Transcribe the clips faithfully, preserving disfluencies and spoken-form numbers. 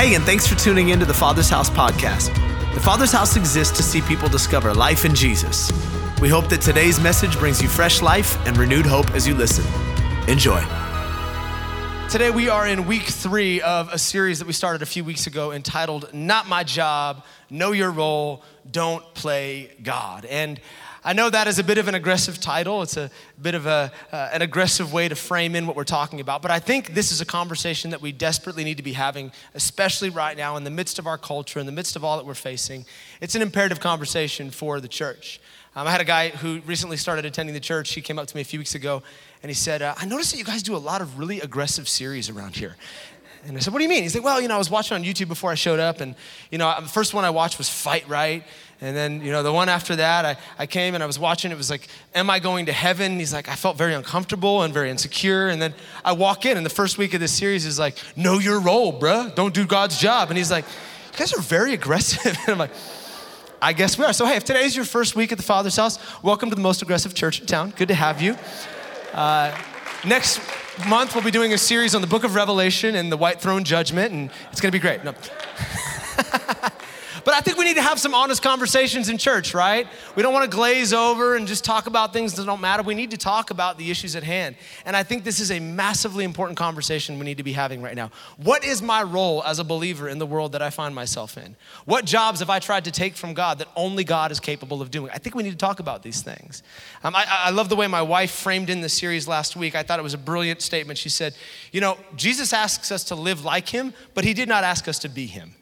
Hey, and thanks for tuning in to the Father's House podcast. The Father's House exists to see people discover life in Jesus. We hope that today's message brings you fresh life and renewed hope as you listen. Enjoy. Today we are in week three of a series that we started a few weeks ago entitled, Not My Job, Know Your Role, Don't Play God. And I know that is a bit of an aggressive title. It's a bit of a, uh, an aggressive way to frame in what we're talking about. But I think this is a conversation that we desperately need to be having, especially right now in the midst of our culture, in the midst of all that we're facing. It's an imperative conversation for the church. Um, I had a guy who recently started attending the church. He came up to me a few weeks ago, and he said, uh, I noticed that you guys do a lot of really aggressive series around here. And I said, what do you mean? He's like, well, you know, I was watching on YouTube before I showed up, and, you know, the first one I watched was Fight Right. And then, you know, the one after that, I, I came and I was watching. It was like, am I going to heaven? He's like, I felt very uncomfortable and very insecure. And then I walk in, and the first week of this series is like, know your role, bruh. Don't do God's job. And he's like, you guys are very aggressive. And I'm like, I guess we are. So, hey, if today's your first week at the Father's House, welcome to the most aggressive church in town. Good to have you. Uh, next month, we'll be doing a series on the book of Revelation and the white throne judgment, and it's going to be great. No. But I think we need to have some honest conversations in church, right? We don't want to glaze over and just talk about things that don't matter. We need to talk about the issues at hand. And I think this is a massively important conversation we need to be having right now. What is my role as a believer in the world that I find myself in? What jobs have I tried to take from God that only God is capable of doing? I think we need to talk about these things. Um, I, I love the way my wife framed in the series last week. I thought it was a brilliant statement. She said, you know, Jesus asks us to live like him, but he did not ask us to be him.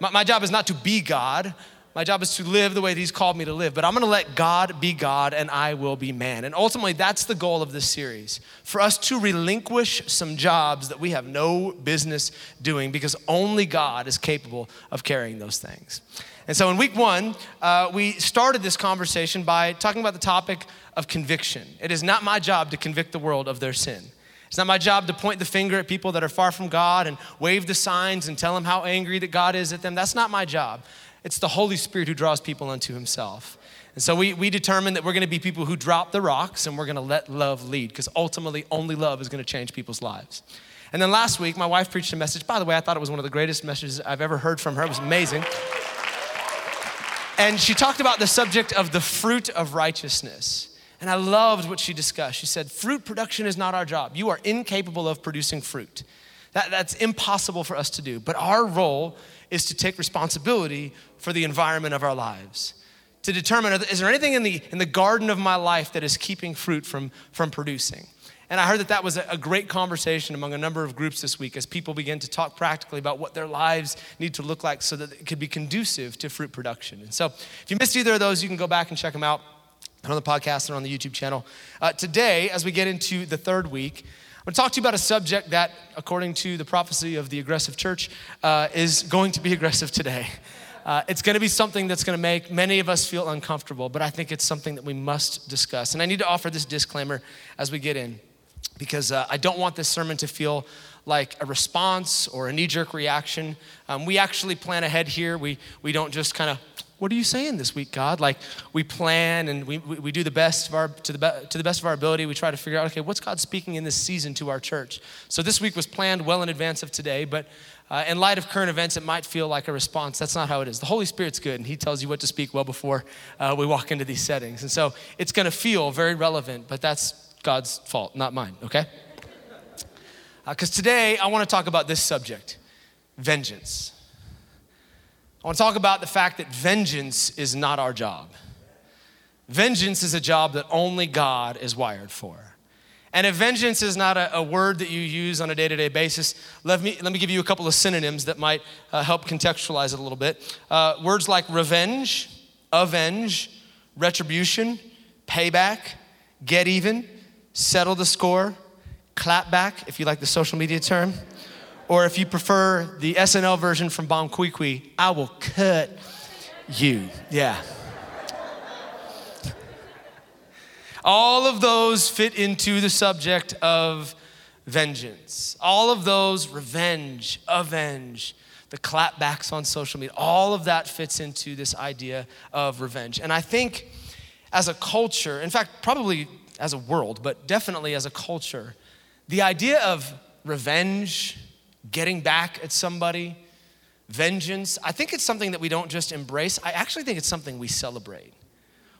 My job is not to be God. My job is to live the way that he's called me to live. But I'm gonna let God be God and I will be man. And ultimately, that's the goal of this series, for us to relinquish some jobs that we have no business doing because only God is capable of carrying those things. And so in week one, uh, we started this conversation by talking about the topic of conviction. It is not my job to convict the world of their sin. It's not my job to point the finger at people that are far from God and wave the signs and tell them how angry that God is at them. That's not my job. It's the Holy Spirit who draws people unto himself. And so we, we determined that we're gonna be people who drop the rocks and we're gonna let love lead, because ultimately only love is gonna change people's lives. And then last week, my wife preached a message. By the way, I thought it was one of the greatest messages I've ever heard from her. It was amazing. And she talked about the subject of the fruit of righteousness. And I loved what she discussed. She said, fruit production is not our job. You are incapable of producing fruit. That, that's impossible for us to do. But our role is to take responsibility for the environment of our lives, to determine, is there anything in the, in the garden of my life that is keeping fruit from, from producing? And I heard that that was a great conversation among a number of groups this week as people began to talk practically about what their lives need to look like so that it could be conducive to fruit production. And so if you missed either of those, you can go back and check them out on the podcast and on the YouTube channel. Uh, today, as we get into the third week, I'm gonna talk to you about a subject that, according to the prophecy of the aggressive church, uh, is going to be aggressive today. Uh, it's gonna be something that's gonna make many of us feel uncomfortable, but I think it's something that we must discuss. And I need to offer this disclaimer as we get in, because uh, I don't want this sermon to feel like a response or a knee-jerk reaction. Um, we actually plan ahead here. We, we don't just kind of, what are you saying this week, God? Like, we plan and we, we, we do the best of our to the be, to the best of our ability. We try to figure out, okay, what's God speaking in this season to our church? So this week was planned well in advance of today, but uh, in light of current events, it might feel like a response. That's not how it is. The Holy Spirit's good, and he tells you what to speak well before uh, we walk into these settings. And so it's gonna feel very relevant, but that's God's fault, not mine, okay? Because uh, today, I wanna talk about this subject, vengeance. I want to talk about the fact that vengeance is not our job. Vengeance is a job that only God is wired for. And if vengeance is not a, a word that you use on a day-to-day basis, let me let me give you a couple of synonyms that might uh, help contextualize it a little bit. Uh, words like revenge, avenge, retribution, payback, get even, settle the score, clap back, if you like the social media term. Or if you prefer the S N L version from Bom Kui Kui, I will cut you. Yeah. All of those fit into the subject of vengeance. All of those, revenge, avenge, the clapbacks on social media, all of that fits into this idea of revenge. And I think as a culture, in fact, probably as a world, but definitely as a culture, the idea of revenge, getting back at somebody, vengeance. I think it's something that we don't just embrace. I actually think it's something we celebrate.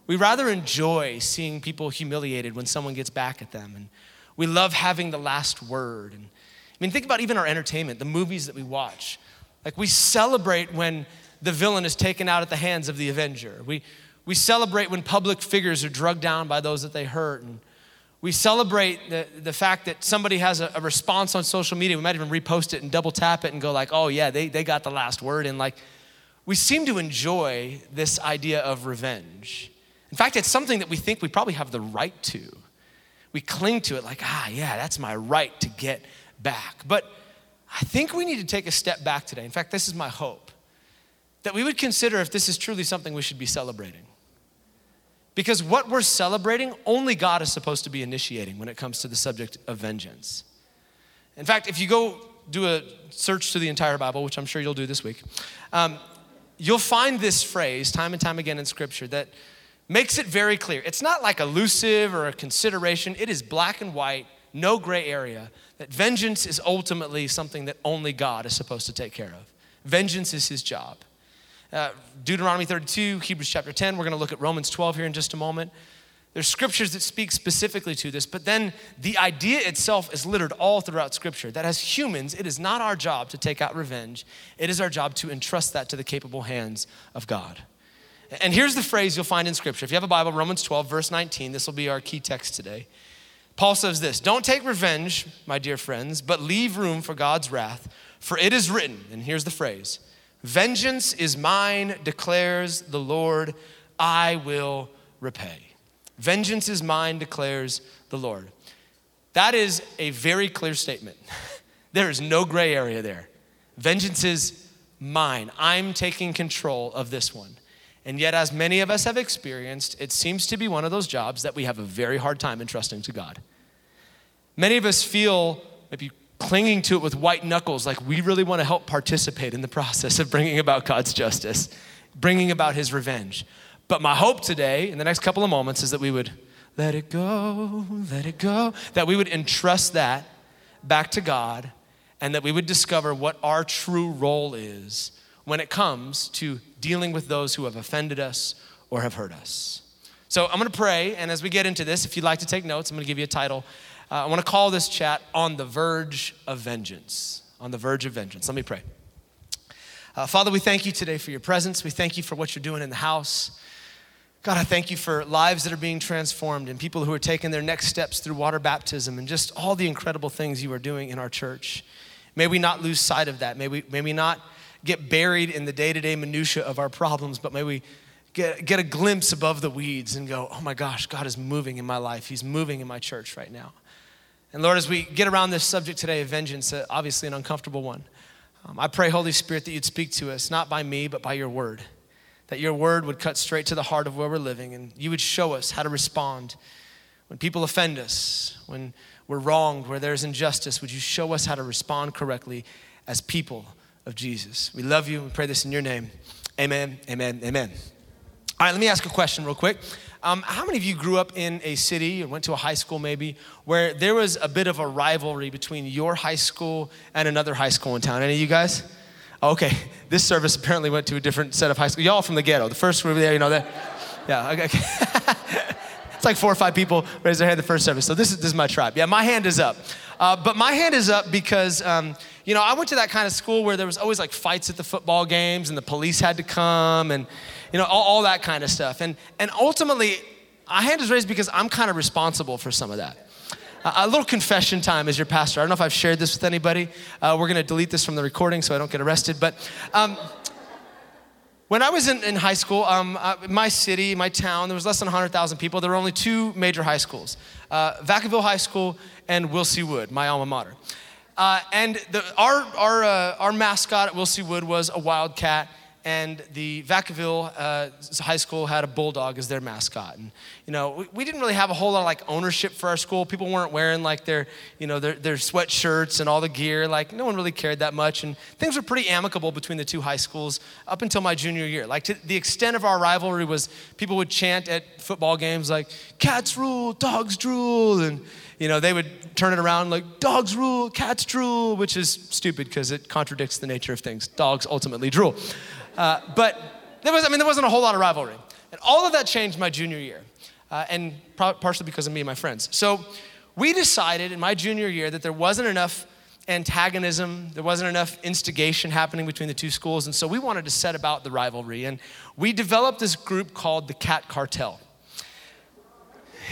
We rather enjoy seeing people humiliated when someone gets back at them. And we love having the last word. And I mean, think about even our entertainment, the movies that we watch. Like, we celebrate when the villain is taken out at the hands of the avenger. We we celebrate when public figures are drugged down by those that they hurt. And we celebrate the, the fact that somebody has a, a response on social media. We might even repost it and double tap it and go like, oh yeah, they, they got the last word. And like, we seem to enjoy this idea of revenge. In fact, it's something that we think we probably have the right to. We cling to it like, ah, yeah, that's my right to get back. But I think we need to take a step back today. In fact, this is my hope, that we would consider if this is truly something we should be celebrating. Because what we're celebrating, only God is supposed to be initiating when it comes to the subject of vengeance. In fact, if you go do a search through the entire Bible, which I'm sure you'll do this week, um, you'll find this phrase time and time again in Scripture that makes it very clear. It's not like elusive or a consideration. It is black and white, no gray area, that vengeance is ultimately something that only God is supposed to take care of. Vengeance is his job. Uh, Deuteronomy thirty-two, Hebrews chapter ten, we're gonna look at Romans twelve here in just a moment. There's scriptures that speak specifically to this, but then the idea itself is littered all throughout Scripture, that as humans, it is not our job to take out revenge. It is our job to entrust that to the capable hands of God. And here's the phrase you'll find in Scripture. If you have a Bible, Romans twelve, verse nineteen, this will be our key text today. Paul says this, don't take revenge, my dear friends, but leave room for God's wrath, for it is written, and here's the phrase, vengeance is mine, declares the Lord, I will repay. Vengeance is mine, declares the Lord. That is a very clear statement. There is no gray area there. Vengeance is mine. I'm taking control of this one. And yet, as many of us have experienced, it seems to be one of those jobs that we have a very hard time entrusting to God. Many of us feel maybe clinging to it with white knuckles, like we really want to help participate in the process of bringing about God's justice, bringing about his revenge. But my hope today, in the next couple of moments, is that we would let it go, let it go, that we would entrust that back to God, and that we would discover what our true role is when it comes to dealing with those who have offended us or have hurt us. So I'm gonna pray, and as we get into this, if you'd like to take notes, I'm gonna give you a title. Uh, I wanna call this chat On the Verge of Vengeance. On the Verge of Vengeance. Let me pray. Uh, Father, we thank you today for your presence. We thank you for what you're doing in the house. God, I thank you for lives that are being transformed and people who are taking their next steps through water baptism and just all the incredible things you are doing in our church. May we not lose sight of that. May we, may we not get buried in the day-to-day minutia of our problems, but may we get, get a glimpse above the weeds and go, oh my gosh, God is moving in my life. He's moving in my church right now. And Lord, as we get around this subject today of vengeance, uh, obviously an uncomfortable one, um, I pray, Holy Spirit, that you'd speak to us, not by me, but by your word, that your word would cut straight to the heart of where we're living, and you would show us how to respond when people offend us, when we're wronged, where there's injustice. Would you show us how to respond correctly as people of Jesus? We love you. We pray this in your name. Amen, amen, amen. All right, let me ask a question real quick. Um, how many of you grew up in a city or went to a high school maybe where there was a bit of a rivalry between your high school and another high school in town? Any of you guys? Okay, this service apparently went to a different set of high school. Y'all from the ghetto. The first were there, you know that. Yeah, okay. It's like four or five people raised their hand the first service. So this is, this is my tribe. Yeah, my hand is up. Uh, but my hand is up because, um, you know, I went to that kind of school where there was always like fights at the football games and the police had to come and, you know, all, all that kind of stuff. And and ultimately, my hand is raised because I'm kind of responsible for some of that. Uh, a little confession time as your pastor. I don't know if I've shared this with anybody. Uh, we're going to delete this from the recording so I don't get arrested. But um, when I was in, in high school, um, uh, my city, my town, there was less than one hundred thousand people. There were only two major high schools, uh, Vacaville High School and Wilsey Wood, my alma mater. Uh, and the, our our uh, our mascot at Wilsey Wood was a wildcat, and the Vacaville uh, High School had a bulldog as their mascot. And you know, we, we didn't really have a whole lot of like ownership for our school. People weren't wearing like their you know their their sweatshirts and all the gear. Like no one really cared that much, and things were pretty amicable between the two high schools up until my junior year. Like to the extent of our rivalry was people would chant at football games like "Cats rule, dogs drool," and you know, they would turn it around like, dogs rule, cats drool, which is stupid because it contradicts the nature of things. Dogs ultimately drool. Uh, but there was, I mean, there wasn't a whole lot of rivalry. And all of that changed my junior year, uh, and pro- partially because of me and my friends. So we decided in my junior year that there wasn't enough antagonism, there wasn't enough instigation happening between the two schools, and so we wanted to set about the rivalry, and we developed this group called the Cat Cartel.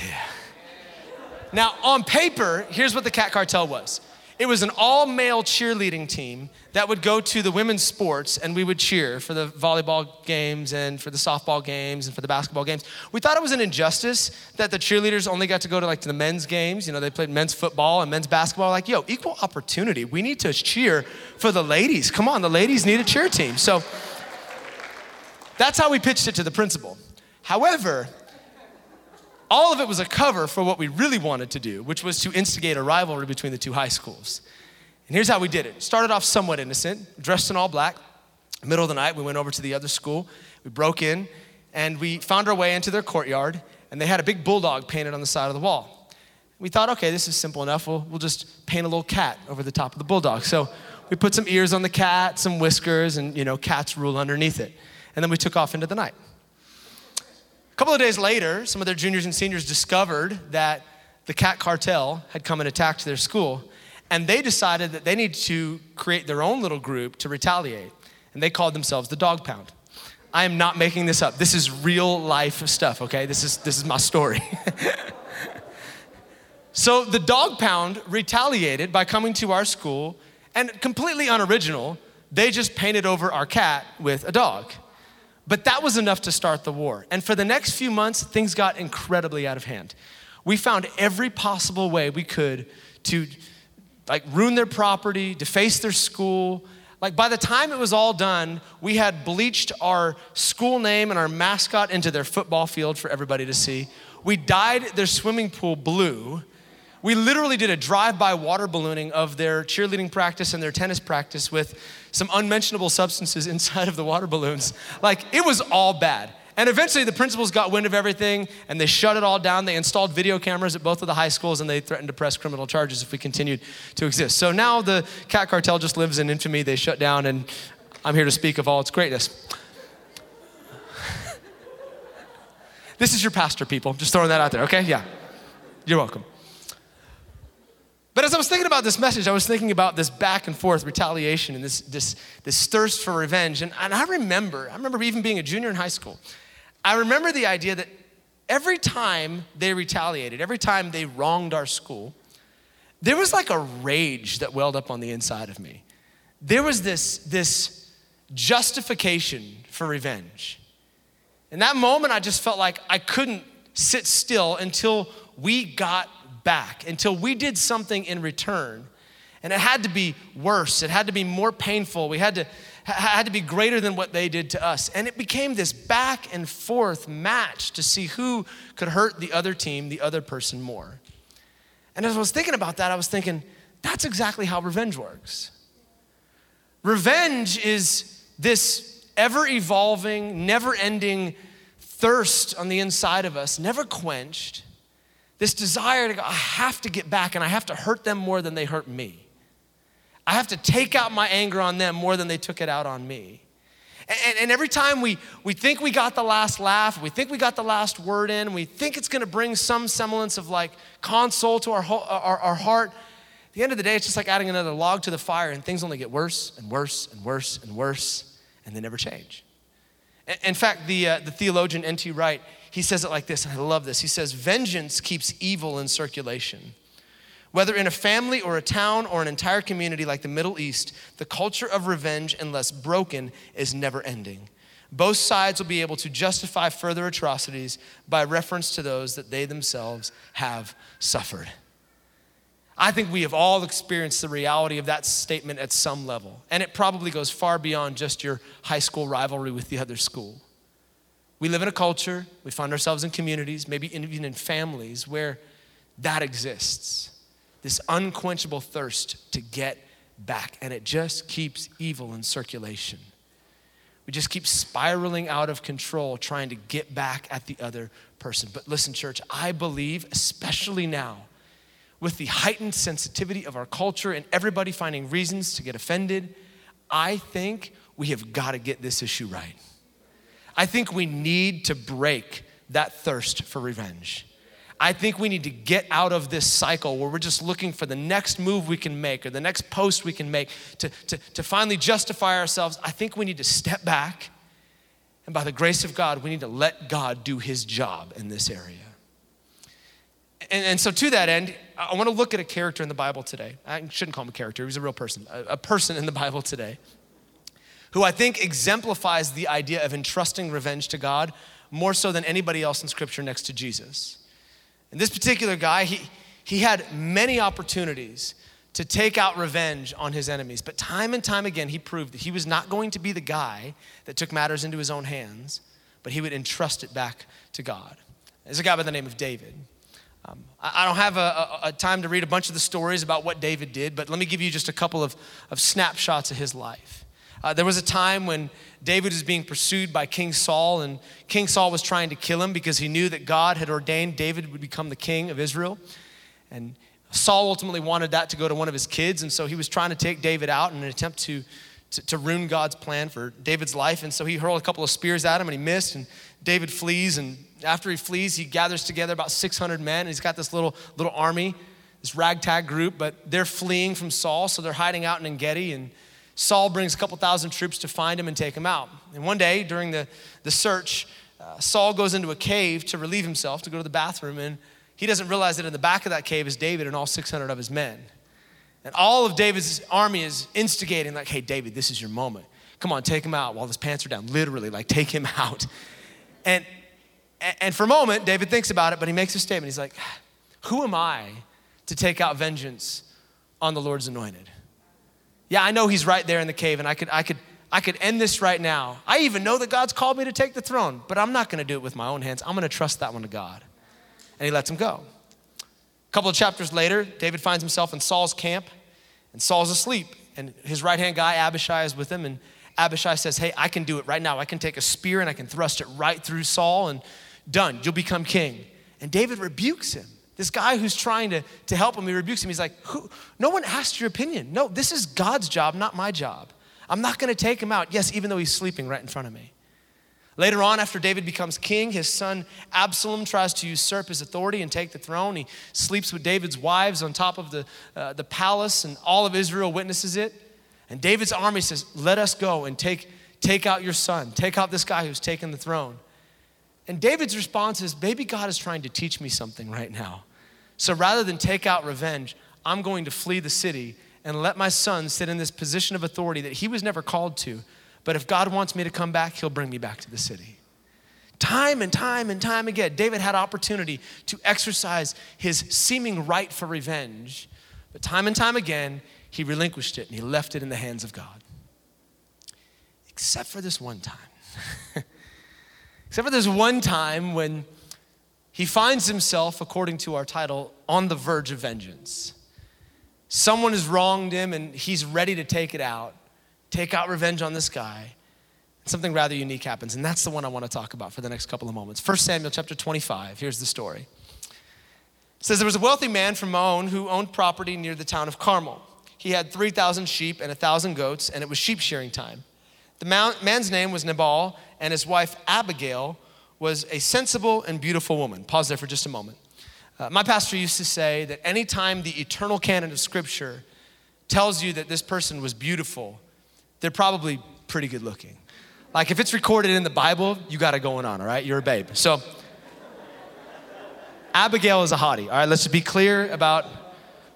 Yeah. Now, on paper, here's what the Cat Cartel was. It was an all-male cheerleading team that would go to the women's sports, and we would cheer for the volleyball games and for the softball games and for the basketball games. We thought it was an injustice that the cheerleaders only got to go to like to the men's games. You know, they played men's football and men's basketball. Like, yo, equal opportunity. We need to cheer for the ladies. Come on, the ladies need a cheer team. So that's how we pitched it to the principal. However, all of it was a cover for what we really wanted to do, which was to instigate a rivalry between the two high schools. And here's how we did it. Started off somewhat innocent, dressed in all black. Middle of the night, we went over to the other school. We broke in, and we found our way into their courtyard, and they had a big bulldog painted on the side of the wall. We thought, okay, this is simple enough. We'll, we'll just paint a little cat over the top of the bulldog. So we put some ears on the cat, some whiskers, and, you know, cats rule underneath it. And then we took off into the night. A couple of days later, some of their juniors and seniors discovered that the Cat Cartel had come and attacked their school, and they decided that they needed to create their own little group to retaliate, and they called themselves the Dog Pound. I am not making this up. This is real life stuff, okay? This is, this is my story. So the Dog Pound retaliated by coming to our school, and completely unoriginal, they just painted over our cat with a dog. But that was enough to start the war. And for the next few months, things got incredibly out of hand. We found every possible way we could to like ruin their property, deface their school. Like by the time it was all done, we had bleached our school name and our mascot into their football field for everybody to see. We dyed their swimming pool blue. We literally did a drive-by water ballooning of their cheerleading practice and their tennis practice with some unmentionable substances inside of the water balloons. Like, it was all bad. And eventually the principals got wind of everything and they shut it all down. They installed video cameras at both of the high schools and they threatened to press criminal charges if we continued to exist. So now the Cat Cartel just lives in infamy. They shut down, and I'm here to speak of all its greatness. This is your pastor, people. Just throwing that out there, okay? Yeah. You're welcome. But as I was thinking about this message, I was thinking about this back and forth retaliation and this this this thirst for revenge. And, and I remember, I remember even being a junior in high school, I remember the idea that every time they retaliated, every time they wronged our school, there was like a rage that welled up on the inside of me. There was this, this justification for revenge. In that moment, I just felt like I couldn't sit still until we got back, until we did something in return. And it had to be worse. It had to be more painful. We had to had to be greater than what they did to us. And it became this back and forth match to see who could hurt the other team, the other person more. And as I was thinking about that, I was thinking, that's exactly how revenge works. Revenge is this ever-evolving, never-ending thirst on the inside of us, never quenched. This desire to go, I have to get back and I have to hurt them more than they hurt me. I have to take out my anger on them more than they took it out on me. And, and, and every time we, we think we got the last laugh, we think we got the last word in, we think it's gonna bring some semblance of like console to our, ho- our, our heart, at the end of the day, it's just like adding another log to the fire, and things only get worse and worse and worse and worse, and they never change. In, in fact, the, uh, the theologian N T Wright, he says it like this, and I love this. He says, vengeance keeps evil in circulation. Whether in a family or a town or an entire community like the Middle East, the culture of revenge, unless broken, is never ending. Both sides will be able to justify further atrocities by reference to those that they themselves have suffered. I think we have all experienced the reality of that statement at some level, and it probably goes far beyond just your high school rivalry with the other school. We live in a culture, we find ourselves in communities, maybe even in families where that exists. This unquenchable thirst to get back, and it just keeps evil in circulation. We just keep spiraling out of control, trying to get back at the other person. But listen, church, I believe, especially now, with the heightened sensitivity of our culture and everybody finding reasons to get offended, I think we have got to get this issue right. I think we need to break that thirst for revenge. I think we need to get out of this cycle where we're just looking for the next move we can make or the next post we can make to, to, to finally justify ourselves. I think we need to step back, and by the grace of God, we need to let God do his job in this area. And, and so to that end, I want to look at a character in the Bible today. I shouldn't call him a character, he's a real person, a, a person in the Bible today who I think exemplifies the idea of entrusting revenge to God more so than anybody else in Scripture next to Jesus. And this particular guy, he, he had many opportunities to take out revenge on his enemies, but time and time again, he proved that he was not going to be the guy that took matters into his own hands, but he would entrust it back to God. There's a guy by the name of David. Um, I don't have a, a, a time to read a bunch of the stories about what David did, but let me give you just a couple of, of snapshots of his life. Uh, there was a time when David was being pursued by King Saul, and King Saul was trying to kill him because he knew that God had ordained David would become the king of Israel. And Saul ultimately wanted that to go to one of his kids, and so he was trying to take David out in an attempt to, to, to ruin God's plan for David's life. And so he hurled a couple of spears at him, and he missed, and David flees. And after he flees, he gathers together about six hundred men, and he's got this little, little army, this ragtag group, but they're fleeing from Saul, so they're hiding out in En Gedi, and Saul brings a couple thousand troops to find him and take him out. And one day during the, the search, uh, Saul goes into a cave to relieve himself, to go to the bathroom, and he doesn't realize that in the back of that cave is David and all six hundred of his men. And all of David's army is instigating, like, hey, David, this is your moment. Come on, take him out while his pants are down. Literally, like, take him out. And, and for a moment, David thinks about it, but he makes a statement. He's like, who am I to take out vengeance on the Lord's anointed? Yeah, I know he's right there in the cave, and I could, I could, I could end this right now. I even know that God's called me to take the throne, but I'm not gonna do it with my own hands. I'm gonna trust that one to God. And he lets him go. A couple of chapters later, David finds himself in Saul's camp, and Saul's asleep, and his right-hand guy, Abishai, is with him, and Abishai says, hey, I can do it right now. I can take a spear and I can thrust it right through Saul, and done, you'll become king. And David rebukes him. This guy who's trying to, to help him, he rebukes him. He's like, who? No one asked your opinion. No, this is God's job, not my job. I'm not gonna take him out. Yes, even though he's sleeping right in front of me. Later on, after David becomes king, his son Absalom tries to usurp his authority and take the throne. He sleeps with David's wives on top of the, uh, the palace, and all of Israel witnesses it. And David's army says, let us go and take, take out your son. Take out this guy who's taken the throne. And David's response is, maybe God is trying to teach me something right now. So rather than take out revenge, I'm going to flee the city and let my son sit in this position of authority that he was never called to. But if God wants me to come back, he'll bring me back to the city. Time and time and time again, David had opportunity to exercise his seeming right for revenge. But time and time again, he relinquished it and he left it in the hands of God. Except for this one time. Except for this one time when he finds himself, according to our title, on the verge of vengeance. Someone has wronged him and he's ready to take it out, take out revenge on this guy. Something rather unique happens, and that's the one I want to talk about for the next couple of moments. First Samuel chapter twenty-five, here's the story. It says, there was a wealthy man from Maon who owned property near the town of Carmel. He had three thousand sheep and one thousand goats, and it was sheep shearing time. The man's name was Nabal, and his wife Abigail was a sensible and beautiful woman. Pause there for just a moment. Uh, my pastor used to say that anytime the eternal canon of Scripture tells you that this person was beautiful, they're probably pretty good looking. Like if it's recorded in the Bible, you got it going on, all right? You're a babe. So Abigail is a hottie. All right, let's just be clear about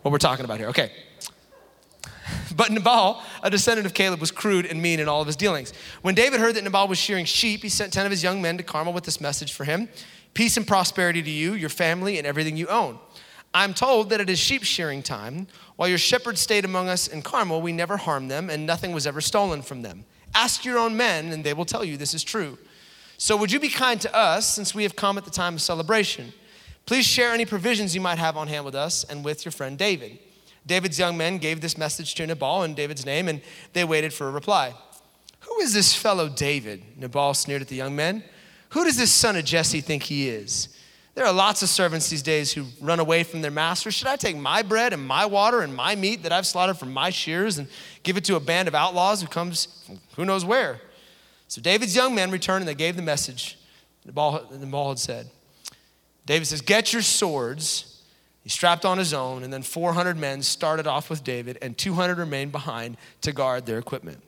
what we're talking about here. Okay. But Nabal, a descendant of Caleb, was crude and mean in all of his dealings. When David heard that Nabal was shearing sheep, he sent ten of his young men to Carmel with this message for him. Peace and prosperity to you, your family, and everything you own. I'm told that it is sheep shearing time. While your shepherds stayed among us in Carmel, we never harmed them, and nothing was ever stolen from them. Ask your own men, and they will tell you this is true. So would you be kind to us, since we have come at the time of celebration? Please share any provisions you might have on hand with us and with your friend David. David's young men gave this message to Nabal in David's name, and they waited for a reply. Who is this fellow David? Nabal sneered at the young men. Who does this son of Jesse think he is? There are lots of servants these days who run away from their master. Should I take my bread and my water and my meat that I've slaughtered from my shears and give it to a band of outlaws who comes from who knows where? So David's young men returned and they gave the message Nabal, Nabal had said. David says, get your swords. He strapped on his own, and then four hundred men started off with David, and two hundred remained behind to guard their equipment.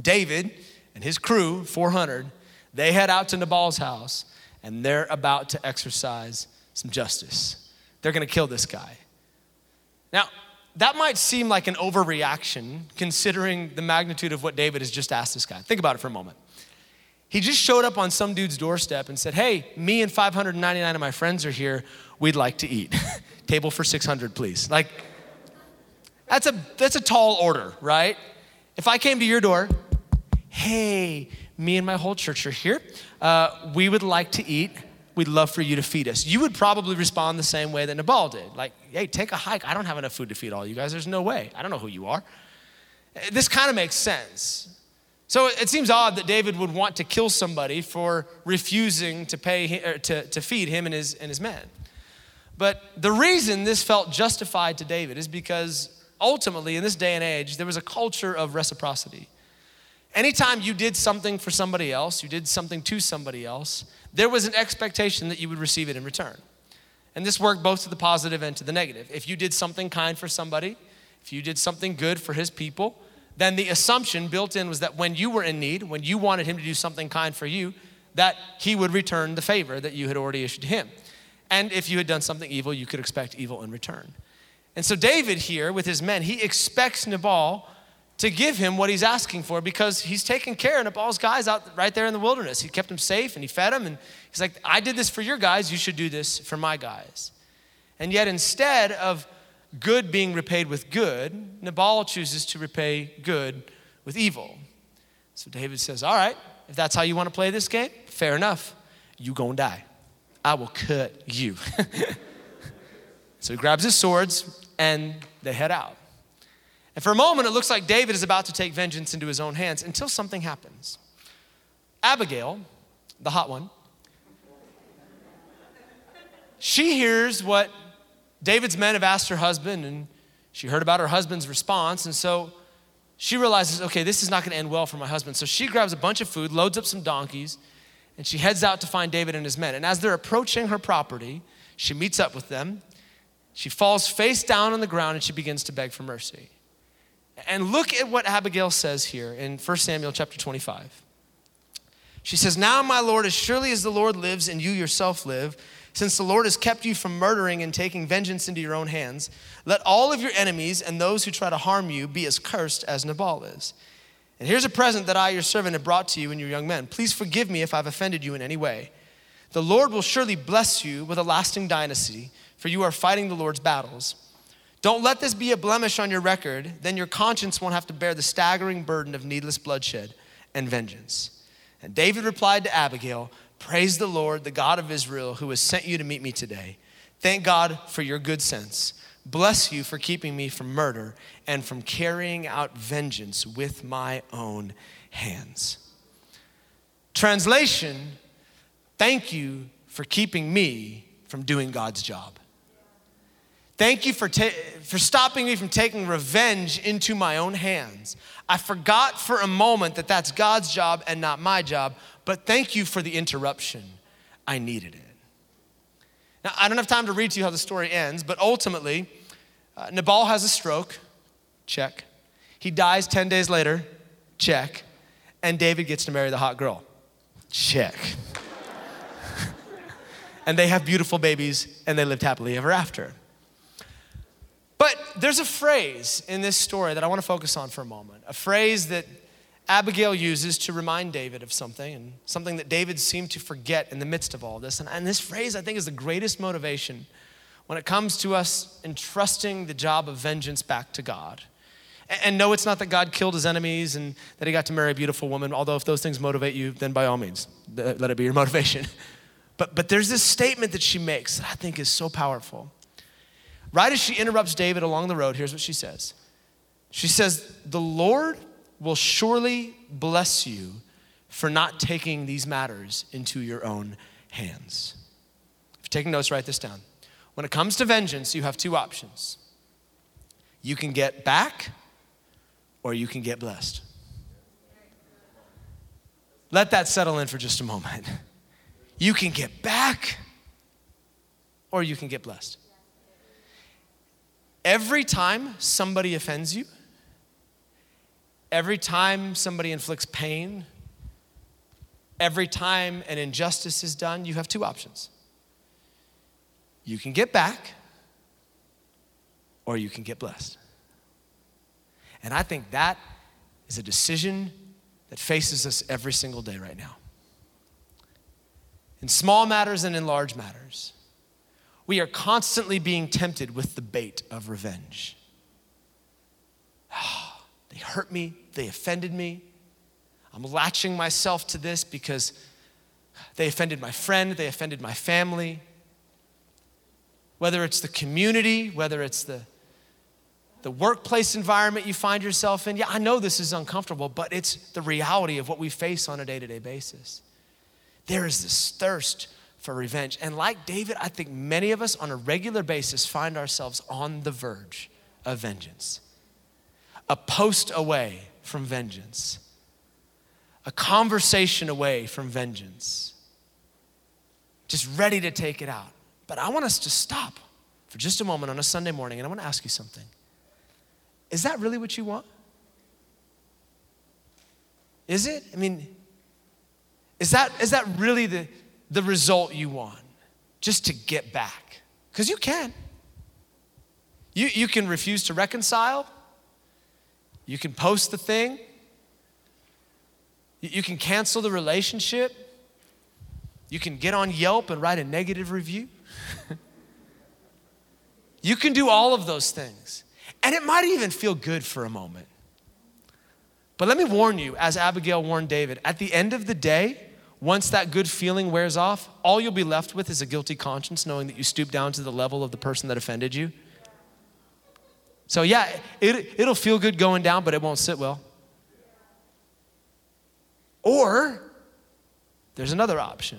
David and his crew, four hundred, they head out to Nabal's house, and they're about to exercise some justice. They're gonna kill this guy. Now, that might seem like an overreaction considering the magnitude of what David has just asked this guy. Think about it for a moment. He just showed up on some dude's doorstep and said, hey, me and five hundred ninety-nine of my friends are here. We'd like to eat. Table for six hundred, please. Like, that's a, that's a tall order, right? If I came to your door, hey, me and my whole church are here. Uh, we would like to eat. We'd love for you to feed us. You would probably respond the same way that Nabal did. Like, hey, take a hike. I don't have enough food to feed all you guys. There's no way. I don't know who you are. This kind of makes sense. So it seems odd that David would want to kill somebody for refusing to pay or to, to feed him and his, and his men. But the reason this felt justified to David is because ultimately in this day and age, there was a culture of reciprocity. Anytime you did something for somebody else, you did something to somebody else, there was an expectation that you would receive it in return. And this worked both to the positive and to the negative. If you did something kind for somebody, if you did something good for his people, then the assumption built in was that when you were in need, when you wanted him to do something kind for you, that he would return the favor that you had already issued to him. And if you had done something evil, you could expect evil in return. And so David here with his men, he expects Nabal to give him what he's asking for because he's taken care of Nabal's guys out right there in the wilderness. He kept them safe and he fed them. And he's like, I did this for your guys. You should do this for my guys. And yet instead of good being repaid with good, Nabal chooses to repay good with evil. So David says, all right, if that's how you want to play this game, fair enough. You gonna die. I will cut you. So he grabs his swords and they head out. And for a moment, it looks like David is about to take vengeance into his own hands until something happens. Abigail, the hot one, she hears what David's men have asked her husband, and she heard about her husband's response, and so she realizes, okay, this is not gonna end well for my husband. So she grabs a bunch of food, loads up some donkeys, and she heads out to find David and his men. And as they're approaching her property, she meets up with them. She falls face down on the ground, and she begins to beg for mercy. And look at what Abigail says here in First Samuel chapter twenty-five. She says, now my Lord, as surely as the Lord lives and you yourself live, since the Lord has kept you from murdering and taking vengeance into your own hands, let all of your enemies and those who try to harm you be as cursed as Nabal is. And here's a present that I, your servant, have brought to you and your young men. Please forgive me if I've offended you in any way. The Lord will surely bless you with a lasting dynasty, for you are fighting the Lord's battles. Don't let this be a blemish on your record, then your conscience won't have to bear the staggering burden of needless bloodshed and vengeance. And David replied to Abigail, praise the Lord, the God of Israel, who has sent you to meet me today. Thank God for your good sense. Bless you for keeping me from murder and from carrying out vengeance with my own hands. Translation, thank you for keeping me from doing God's job. Thank you for, ta- for stopping me from taking revenge into my own hands. I forgot for a moment that that's God's job and not my job, but thank you for the interruption. I needed it. Now, I don't have time to read to you how the story ends, but ultimately, uh, Nabal has a stroke, check. He dies ten days later, check. And David gets to marry the hot girl, check. And they have beautiful babies and they lived happily ever after. But there's a phrase in this story that I want to focus on for a moment, a phrase that Abigail uses to remind David of something, and something that David seemed to forget in the midst of all this. And, and this phrase, I think, is the greatest motivation when it comes to us entrusting the job of vengeance back to God. And, and no, it's not that God killed his enemies and that he got to marry a beautiful woman, although if those things motivate you, then by all means, let it be your motivation. But, but there's this statement that she makes that I think is so powerful. Right as she interrupts David along the road, here's what she says. She says, the Lord will surely bless you for not taking these matters into your own hands. If taking notes, write this down. When it comes to vengeance, you have two options. You can get back or you can get blessed. Let that settle in for just a moment. You can get back or you can get blessed. Every time somebody offends you, every time somebody inflicts pain, every time an injustice is done, you have two options. You can get back or you can get blessed. And I think that is a decision that faces us every single day right now. In small matters and in large matters, we are constantly being tempted with the bait of revenge. Oh, they hurt me, they offended me. I'm latching myself to this because they offended my friend, they offended my family. Whether it's the community, whether it's the, the workplace environment you find yourself in. Yeah, I know this is uncomfortable, but it's the reality of what we face on a day-to-day basis. There is this thirst for revenge. And like David, I think many of us on a regular basis find ourselves on the verge of vengeance. A post away from vengeance. A conversation away from vengeance. Just ready to take it out. But I want us to stop for just a moment on a Sunday morning, and I want to ask you something. Is that really what you want? Is it? I mean, is that is that really the, the result you want? Just to get back? Because you can. You, you can refuse to reconcile. You can post the thing. You can cancel the relationship. You can get on Yelp and write a negative review. You can do all of those things. And it might even feel good for a moment. But let me warn you, as Abigail warned David, at the end of the day, once that good feeling wears off, all you'll be left with is a guilty conscience, knowing that you stooped down to the level of the person that offended you. So yeah, it, it'll feel good going down, but it won't sit well. Or there's another option.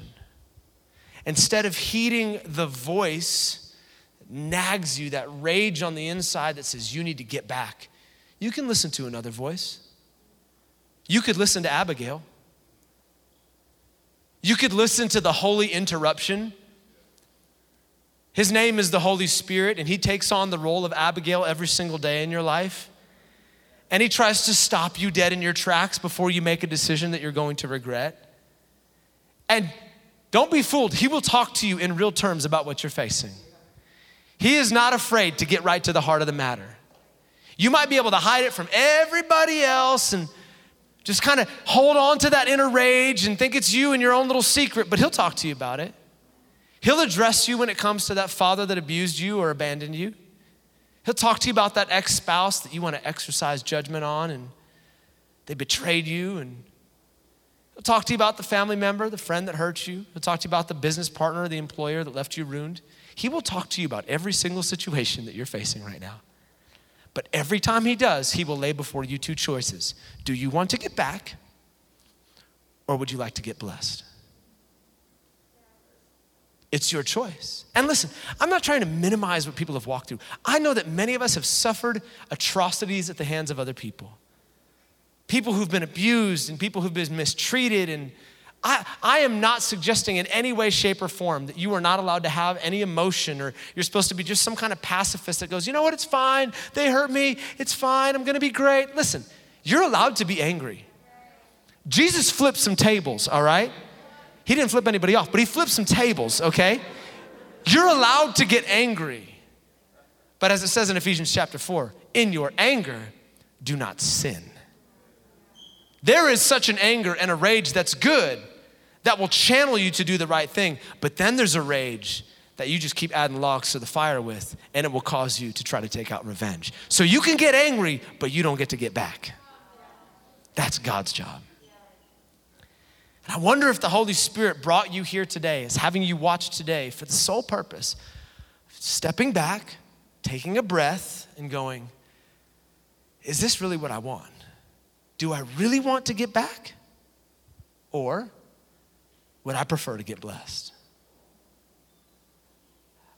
Instead of heeding the voice that nags you, that rage on the inside that says you need to get back, you can listen to another voice. You could listen to Abigail. You could listen to the holy interruption. His name is the Holy Spirit, and he takes on the role of Abigail every single day in your life. And he tries to stop you dead in your tracks before you make a decision that you're going to regret. And don't be fooled. He will talk to you in real terms about what you're facing. He is not afraid to get right to the heart of the matter. You might be able to hide it from everybody else and just kind of hold on to that inner rage and think it's you and your own little secret, but he'll talk to you about it. He'll address you when it comes to that father that abused you or abandoned you. He'll talk to you about that ex-spouse that you want to exercise judgment on and they betrayed you, and he'll talk to you about the family member, the friend that hurt you. He'll talk to you about the business partner, the employer that left you ruined. He will talk to you about every single situation that you're facing right now. But every time he does, he will lay before you two choices. Do you want to get back, or would you like to get blessed? It's your choice. And listen, I'm not trying to minimize what people have walked through. I know that many of us have suffered atrocities at the hands of other people. People who've been abused and people who've been mistreated. And I, I am not suggesting in any way, shape, or form that you are not allowed to have any emotion or you're supposed to be just some kind of pacifist that goes, you know what, it's fine. They hurt me. It's fine. I'm going to be great. Listen, you're allowed to be angry. Jesus flipped some tables, all right? He didn't flip anybody off, but he flipped some tables, okay? You're allowed to get angry. But as it says in Ephesians chapter four, in your anger, do not sin. There is such an anger and a rage that's good, that will channel you to do the right thing. But then there's a rage that you just keep adding logs to the fire with, and it will cause you to try to take out revenge. So you can get angry, but you don't get to get back. That's God's job. And I wonder if the Holy Spirit brought you here today, is having you watch today for the sole purpose of stepping back, taking a breath, and going, is this really what I want? Do I really want to get back? Or would I prefer to get blessed?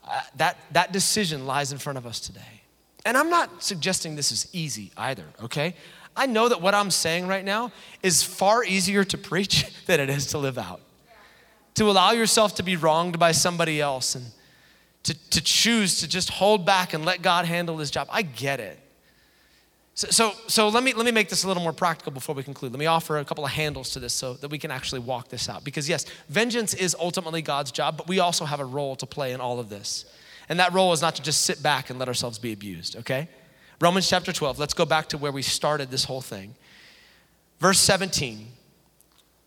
Uh, that, that decision lies in front of us today. And I'm not suggesting this is easy either, okay? I know that what I'm saying right now is far easier to preach than it is to live out. To allow yourself to be wronged by somebody else and to, to choose to just hold back and let God handle his job. I get it. So, so, so let me let me make this a little more practical before we conclude. Let me offer a couple of handles to this so that we can actually walk this out. Because yes, vengeance is ultimately God's job, but we also have a role to play in all of this. And that role is not to just sit back and let ourselves be abused, okay? Romans chapter twelve, let's go back to where we started this whole thing. Verse seventeen,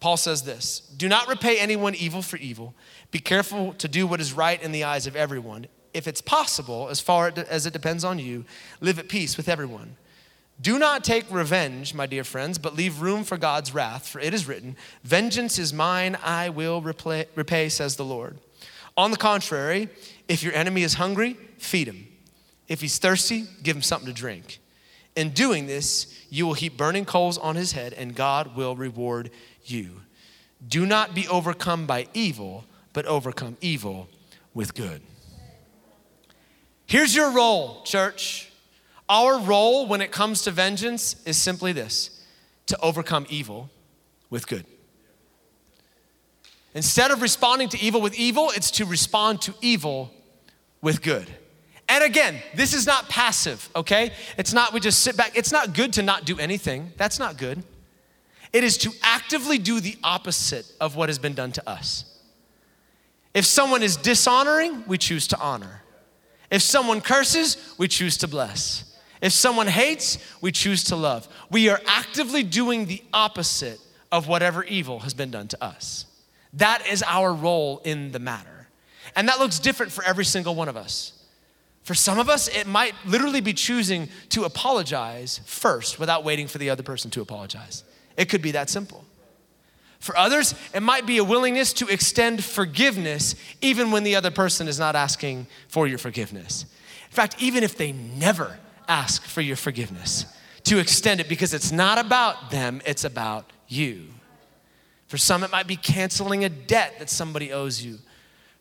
Paul says this: do not repay anyone evil for evil. Be careful to do what is right in the eyes of everyone. If it's possible, as far as it depends on you, live at peace with everyone. Do not take revenge, my dear friends, but leave room for God's wrath, for it is written, vengeance is mine, I will repay, repay, says the Lord. On the contrary, if your enemy is hungry, feed him. If he's thirsty, give him something to drink. In doing this, you will heap burning coals on his head, and God will reward you. Do not be overcome by evil, but overcome evil with good. Here's your role, church. Our role when it comes to vengeance is simply this: to overcome evil with good. Instead of responding to evil with evil, it's to respond to evil with good. And again, this is not passive, okay? It's not we just sit back. It's not good to not do anything. That's not good. It is to actively do the opposite of what has been done to us. If someone is dishonoring, we choose to honor. If someone curses, we choose to bless. If someone hates, we choose to love. We are actively doing the opposite of whatever evil has been done to us. That is our role in the matter. And that looks different for every single one of us. For some of us, it might literally be choosing to apologize first without waiting for the other person to apologize. It could be that simple. For others, it might be a willingness to extend forgiveness even when the other person is not asking for your forgiveness. In fact, even if they never ask for your forgiveness, to extend it, because it's not about them, it's about you. For some, it might be canceling a debt that somebody owes you.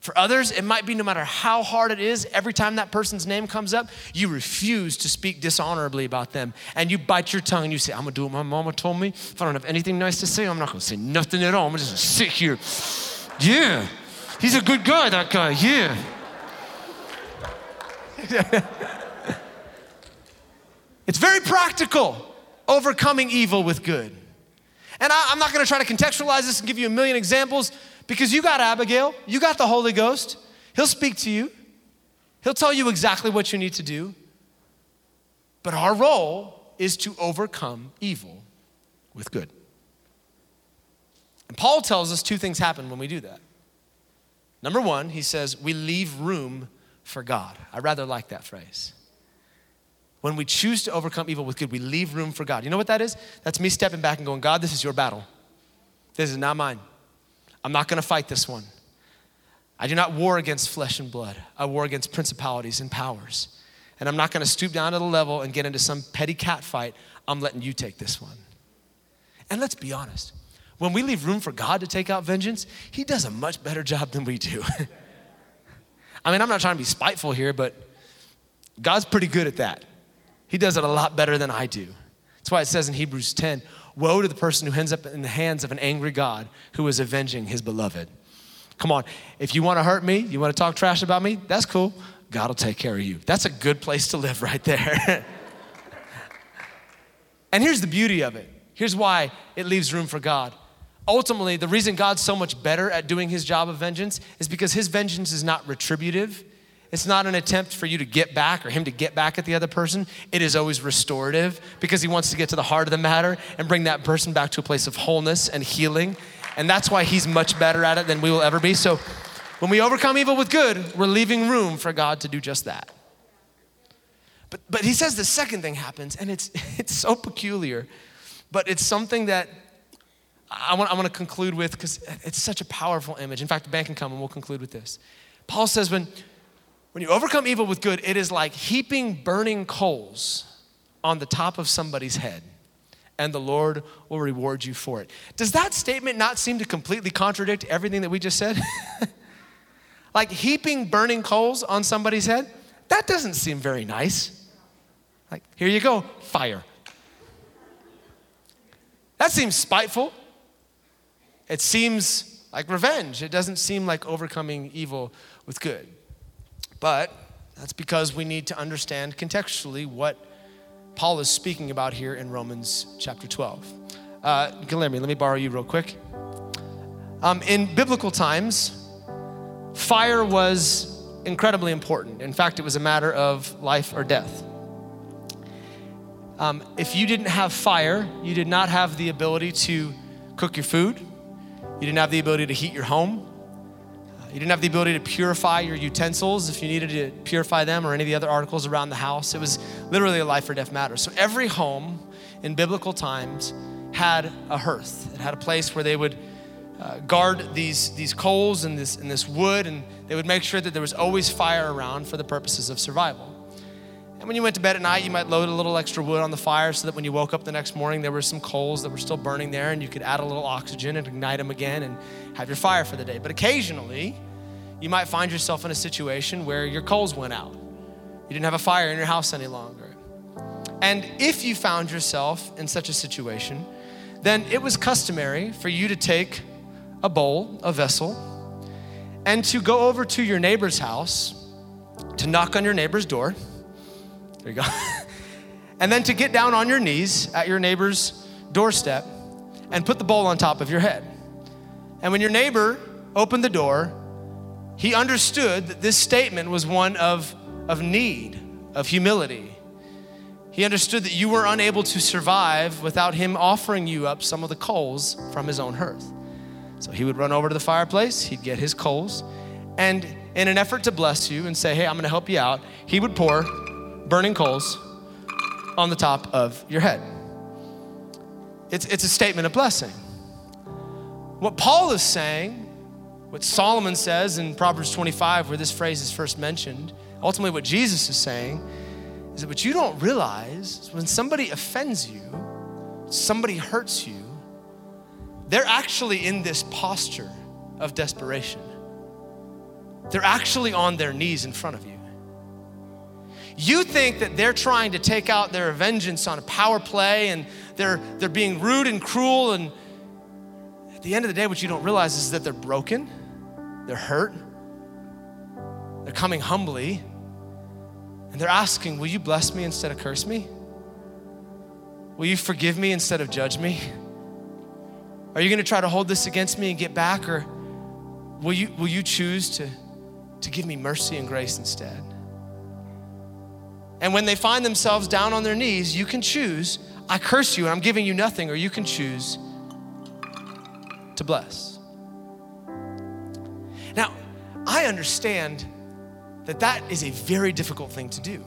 For others, it might be no matter how hard it is, every time that person's name comes up, you refuse to speak dishonorably about them. And you bite your tongue and you say, I'm gonna do what my mama told me. If I don't have anything nice to say, I'm not gonna say nothing at all. I'm just gonna sit here. Yeah, he's a good guy, that guy, yeah. It's very practical, overcoming evil with good. And I, I'm not gonna try to contextualize this and give you a million examples, because you got Abigail, you got the Holy Ghost. He'll speak to you. He'll tell you exactly what you need to do. But our role is to overcome evil with good. And Paul tells us two things happen when we do that. Number one, he says, we leave room for God. I rather like that phrase. When we choose to overcome evil with good, we leave room for God. You know what that is? That's me stepping back and going, God, this is your battle. This is not mine. I'm not gonna fight this one. I do not war against flesh and blood. I war against principalities and powers. And I'm not gonna stoop down to the level and get into some petty cat fight. I'm letting you take this one. And let's be honest. When we leave room for God to take out vengeance, he does a much better job than we do. I mean, I'm not trying to be spiteful here, but God's pretty good at that. He does it a lot better than I do. That's why it says in Hebrews ten, woe to the person who ends up in the hands of an angry God who is avenging his beloved. Come on, if you want to hurt me, you want to talk trash about me, that's cool. God will take care of you. That's a good place to live right there. And here's the beauty of it. Here's why it leaves room for God. Ultimately, the reason God's so much better at doing his job of vengeance is because his vengeance is not retributive. It's not an attempt for you to get back or him to get back at the other person. It is always restorative, because he wants to get to the heart of the matter and bring that person back to a place of wholeness and healing. And that's why he's much better at it than we will ever be. So when we overcome evil with good, we're leaving room for God to do just that. But but he says the second thing happens, and it's it's so peculiar, but it's something that I want, I want to conclude with, because it's such a powerful image. In fact, the band can come and we'll conclude with this. Paul says when... When you overcome evil with good, it is like heaping burning coals on the top of somebody's head, and the Lord will reward you for it. Does that statement not seem to completely contradict everything that we just said? Like heaping burning coals on somebody's head, that doesn't seem very nice. Like, here you go, fire. That seems spiteful. It seems like revenge. It doesn't seem like overcoming evil with good. But that's because we need to understand contextually what Paul is speaking about here in Romans chapter twelve. Uh, Guillermo, let me borrow you real quick. Um, in biblical times, fire was incredibly important. In fact, it was a matter of life or death. Um, if you didn't have fire, you did not have the ability to cook your food. You didn't have the ability to heat your home. Uh, you didn't have the ability to purify your utensils if you needed to purify them or any of the other articles around the house. It was literally a life or death matter. So every home in biblical times had a hearth. It had a place where they would uh, guard these, these coals and this, and this wood, and they would make sure that there was always fire around for the purposes of survival. And when you went to bed at night, you might load a little extra wood on the fire so that when you woke up the next morning, there were some coals that were still burning there, and you could add a little oxygen and ignite them again and have your fire for the day. But occasionally, you might find yourself in a situation where your coals went out. You didn't have a fire in your house any longer. And if you found yourself in such a situation, then it was customary for you to take a bowl, a vessel, and to go over to your neighbor's house, to knock on your neighbor's door. There you go. And then to get down on your knees at your neighbor's doorstep and put the bowl on top of your head. And when your neighbor opened the door, he understood that this statement was one of, of need, of humility. He understood that you were unable to survive without him offering you up some of the coals from his own hearth. So he would run over to the fireplace, he'd get his coals, and in an effort to bless you and say, hey, I'm gonna help you out, he would pour burning coals on the top of your head. It's, it's a statement of blessing. What Paul is saying, what Solomon says in Proverbs twenty-five, where this phrase is first mentioned, ultimately what Jesus is saying is that what you don't realize is when somebody offends you, somebody hurts you, they're actually in this posture of desperation. They're actually on their knees in front of you. You think that they're trying to take out their vengeance on a power play and they're they're being rude and cruel, and at the end of the day, what you don't realize is that they're broken, they're hurt, they're coming humbly, and they're asking, will you bless me instead of curse me? Will you forgive me instead of judge me? Are you gonna try to hold this against me and get back, or will you will you choose to, to give me mercy and grace instead? And when they find themselves down on their knees, you can choose, I curse you and I'm giving you nothing, or you can choose to bless. Now, I understand that that is a very difficult thing to do.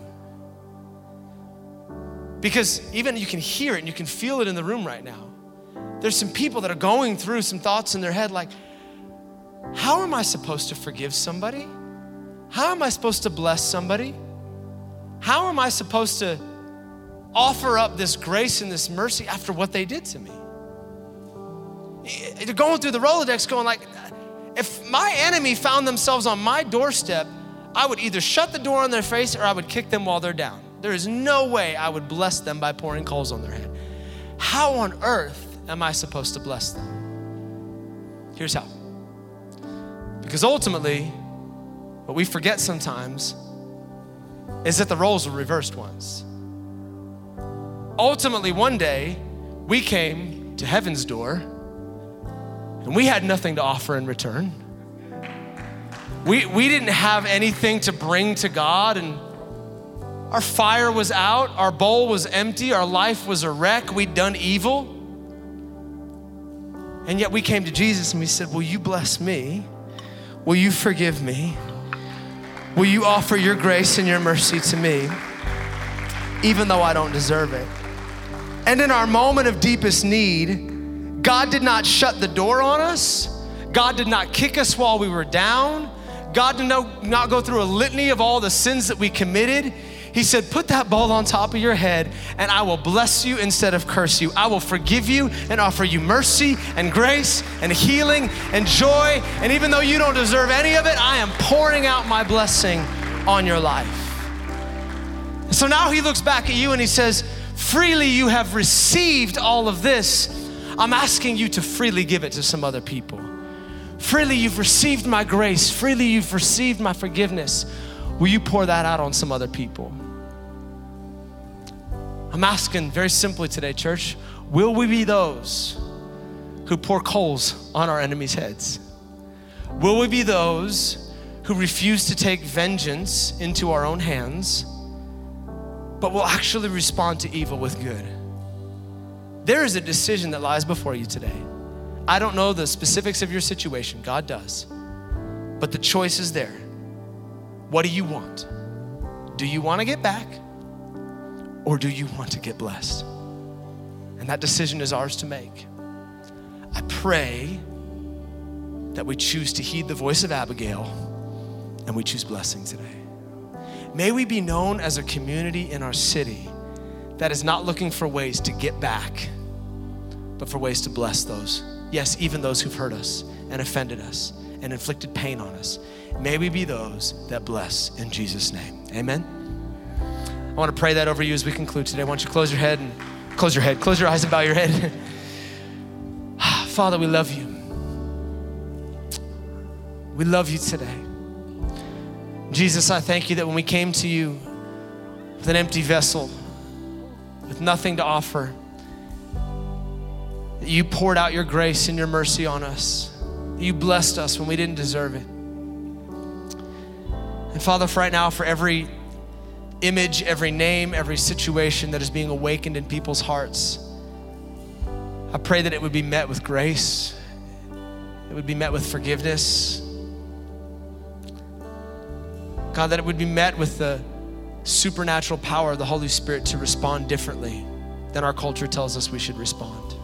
Because even you can hear it and you can feel it in the room right now. There's some people that are going through some thoughts in their head like, how am I supposed to forgive somebody? How am I supposed to bless somebody? How am I supposed to offer up this grace and this mercy after what they did to me? They're going through the Rolodex going like, if my enemy found themselves on my doorstep, I would either shut the door on their face or I would kick them while they're down. There is no way I would bless them by pouring coals on their head. How on earth am I supposed to bless them? Here's how. Because ultimately, what we forget sometimes is that the roles were reversed once. Ultimately, one day, we came to heaven's door and we had nothing to offer in return. We, we didn't have anything to bring to God, and our fire was out, our bowl was empty, our life was a wreck, we'd done evil. And yet we came to Jesus and we said, will you bless me? Will you forgive me? Will you offer your grace and your mercy to me, even though I don't deserve it? And in our moment of deepest need, God did not shut the door on us. God did not kick us while we were down. God did not go through a litany of all the sins that we committed. He said, put that bald on top of your head and I will bless you instead of curse you. I will forgive you and offer you mercy and grace and healing and joy. And even though you don't deserve any of it, I am pouring out my blessing on your life. So now he looks back at you and he says, freely you have received all of this. I'm asking you to freely give it to some other people. Freely you've received my grace. Freely you've received my forgiveness. Will you pour that out on some other people? I'm asking very simply today, church, will we be those who pour coals on our enemies' heads? Will we be those who refuse to take vengeance into our own hands, but will actually respond to evil with good? There is a decision that lies before you today. I don't know the specifics of your situation, God does, but the choice is there. What do you want? Do you want to get back, or do you want to get blessed? And that decision is ours to make. I pray that we choose to heed the voice of Abigail and we choose blessing today. May we be known as a community in our city that is not looking for ways to get back, but for ways to bless those. Yes, even those who've hurt us and offended us and inflicted pain on us. May we be those that bless in Jesus' name. Amen. I want to pray that over you as we conclude today. Why don't you close your head and close your head, close your eyes and bow your head. Father, we love you. We love you today. Jesus, I thank you that when we came to you with an empty vessel, with nothing to offer, that you poured out your grace and your mercy on us. You blessed us when we didn't deserve it. And Father, for right now, for every image, every name, every situation that is being awakened in people's hearts, I pray that it would be met with grace. It would be met with forgiveness. God, that it would be met with the supernatural power of the Holy Spirit to respond differently than our culture tells us we should respond.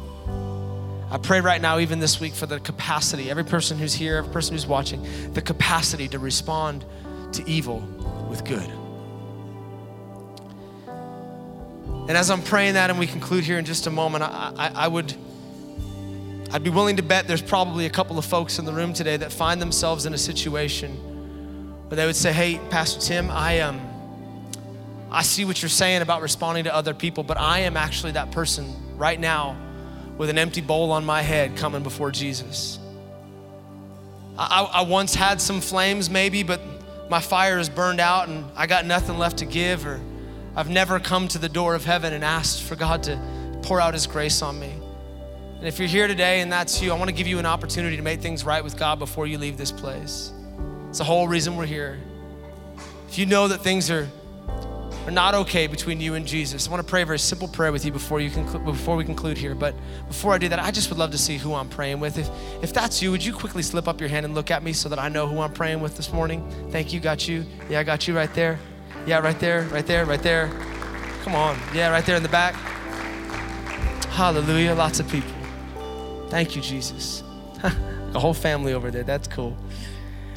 I pray right now, even this week, for the capacity, every person who's here, every person who's watching, the capacity to respond to evil with good. And as I'm praying that, and we conclude here in just a moment, I, I, I would, I'd be willing to bet there's probably a couple of folks in the room today that find themselves in a situation where they would say, hey, Pastor Tim, I, um, I see what you're saying about responding to other people, but I am actually that person right now with an empty bowl on my head coming before Jesus. I, I once had some flames maybe, but my fire is burned out and I got nothing left to give, or I've never come to the door of heaven and asked for God to pour out his grace on me. And if you're here today and that's you, I wanna give you an opportunity to make things right with God before you leave this place. It's the whole reason we're here. If you know that things are are not okay between you and Jesus, I wanna pray a very simple prayer with you before you conclu- before we conclude here. But before I do that, I just would love to see who I'm praying with. If, if that's you, would you quickly slip up your hand and look at me so that I know who I'm praying with this morning? Thank you, got you. Yeah, I got you right there. Yeah, right there, right there, right there. Come on, yeah, right there in the back. Hallelujah, lots of people. Thank you, Jesus. The whole family over there, that's cool.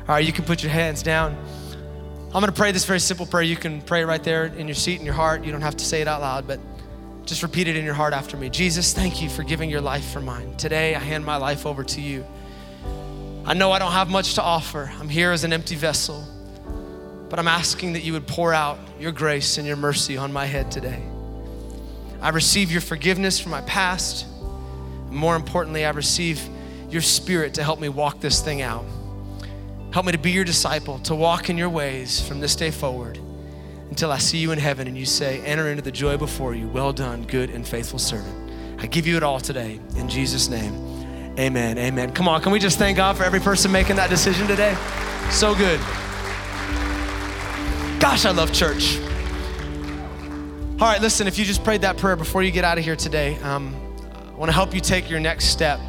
All right, you can put your hands down. I'm gonna pray this very simple prayer. You can pray right there in your seat, in your heart. You don't have to say it out loud, but just repeat it in your heart after me. Jesus, thank you for giving your life for mine. Today, I hand my life over to you. I know I don't have much to offer. I'm here as an empty vessel, but I'm asking that you would pour out your grace and your mercy on my head today. I receive your forgiveness for my past. More importantly, I receive your Spirit to help me walk this thing out. Help me to be your disciple, to walk in your ways from this day forward until I see you in heaven and you say, enter into the joy before you. Well done, good and faithful servant. I give you it all today in Jesus' name. Amen, amen. Come on, can we just thank God for every person making that decision today? So good. Gosh, I love church. All right, listen, if you just prayed that prayer before you get out of here today, um, I wanna help you take your next step.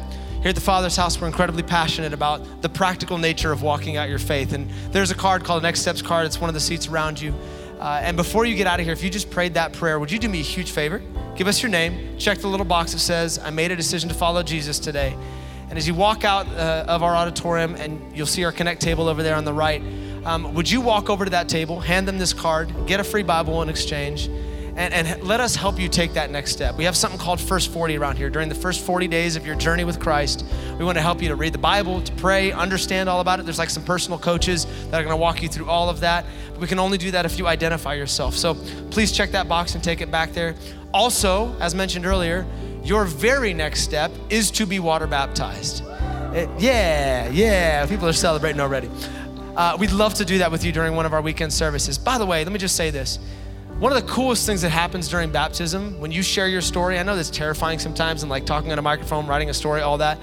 Here at the Father's House, we're incredibly passionate about the practical nature of walking out your faith. And there's a card called Next Steps card. It's one of the seats around you. Uh, and before you get out of here, if you just prayed that prayer, would you do me a huge favor? Give us your name, check the little box that says, I made a decision to follow Jesus today. And as you walk out uh, of our auditorium, and you'll see our Connect table over there on the right, um, would you walk over to that table, hand them this card, get a free Bible in exchange, and, and let us help you take that next step. We have something called First forty around here. During the first forty days of your journey with Christ, we want to help you to read the Bible, to pray, understand all about it. There's like some personal coaches that are going to walk you through all of that. But we can only do that if you identify yourself. So please check that box and take it back there. Also, as mentioned earlier, your very next step is to be water baptized. It, yeah, yeah, people are celebrating already. Uh, we'd love to do that with you during one of our weekend services. By the way, let me just say this. One of the coolest things that happens during baptism, when you share your story, I know that's terrifying sometimes and like talking on a microphone, writing a story, all that.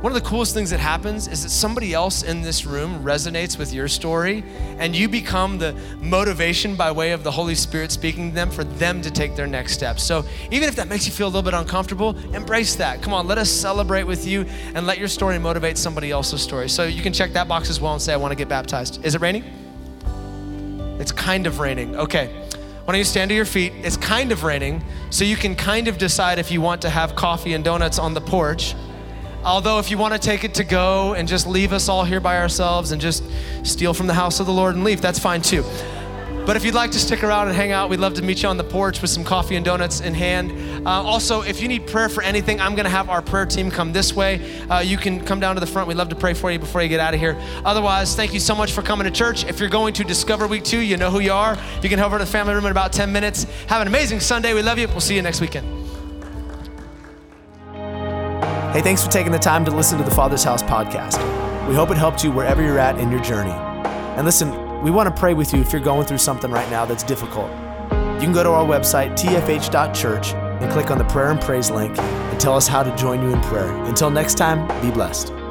One of the coolest things that happens is that somebody else in this room resonates with your story and you become the motivation by way of the Holy Spirit speaking to them for them to take their next step. So even if that makes you feel a little bit uncomfortable, embrace that. Come on, let us celebrate with you and let your story motivate somebody else's story. So you can check that box as well and say, I want to get baptized. Is it raining? It's kind of raining, okay. Why don't you stand to your feet? It's kind of raining, so you can kind of decide if you want to have coffee and donuts on the porch. Although if you want to take it to go and just leave us all here by ourselves and just steal from the house of the Lord and leave, that's fine too. But if you'd like to stick around and hang out, we'd love to meet you on the porch with some coffee and donuts in hand. Uh, also, if you need prayer for anything, I'm gonna have our prayer team come this way. Uh, you can come down to the front. We'd love to pray for you before you get out of here. Otherwise, thank you so much for coming to church. If you're going to Discover Week two, you know who you are. You can head over to the family room in about ten minutes. Have an amazing Sunday. We love you. We'll see you next weekend. Hey, thanks for taking the time to listen to the Father's House podcast. We hope it helped you wherever you're at in your journey. And listen, we want to pray with you if you're going through something right now that's difficult. You can go to our website, t f h dot church, and click on the prayer and praise link and tell us how to join you in prayer. Until next time, be blessed.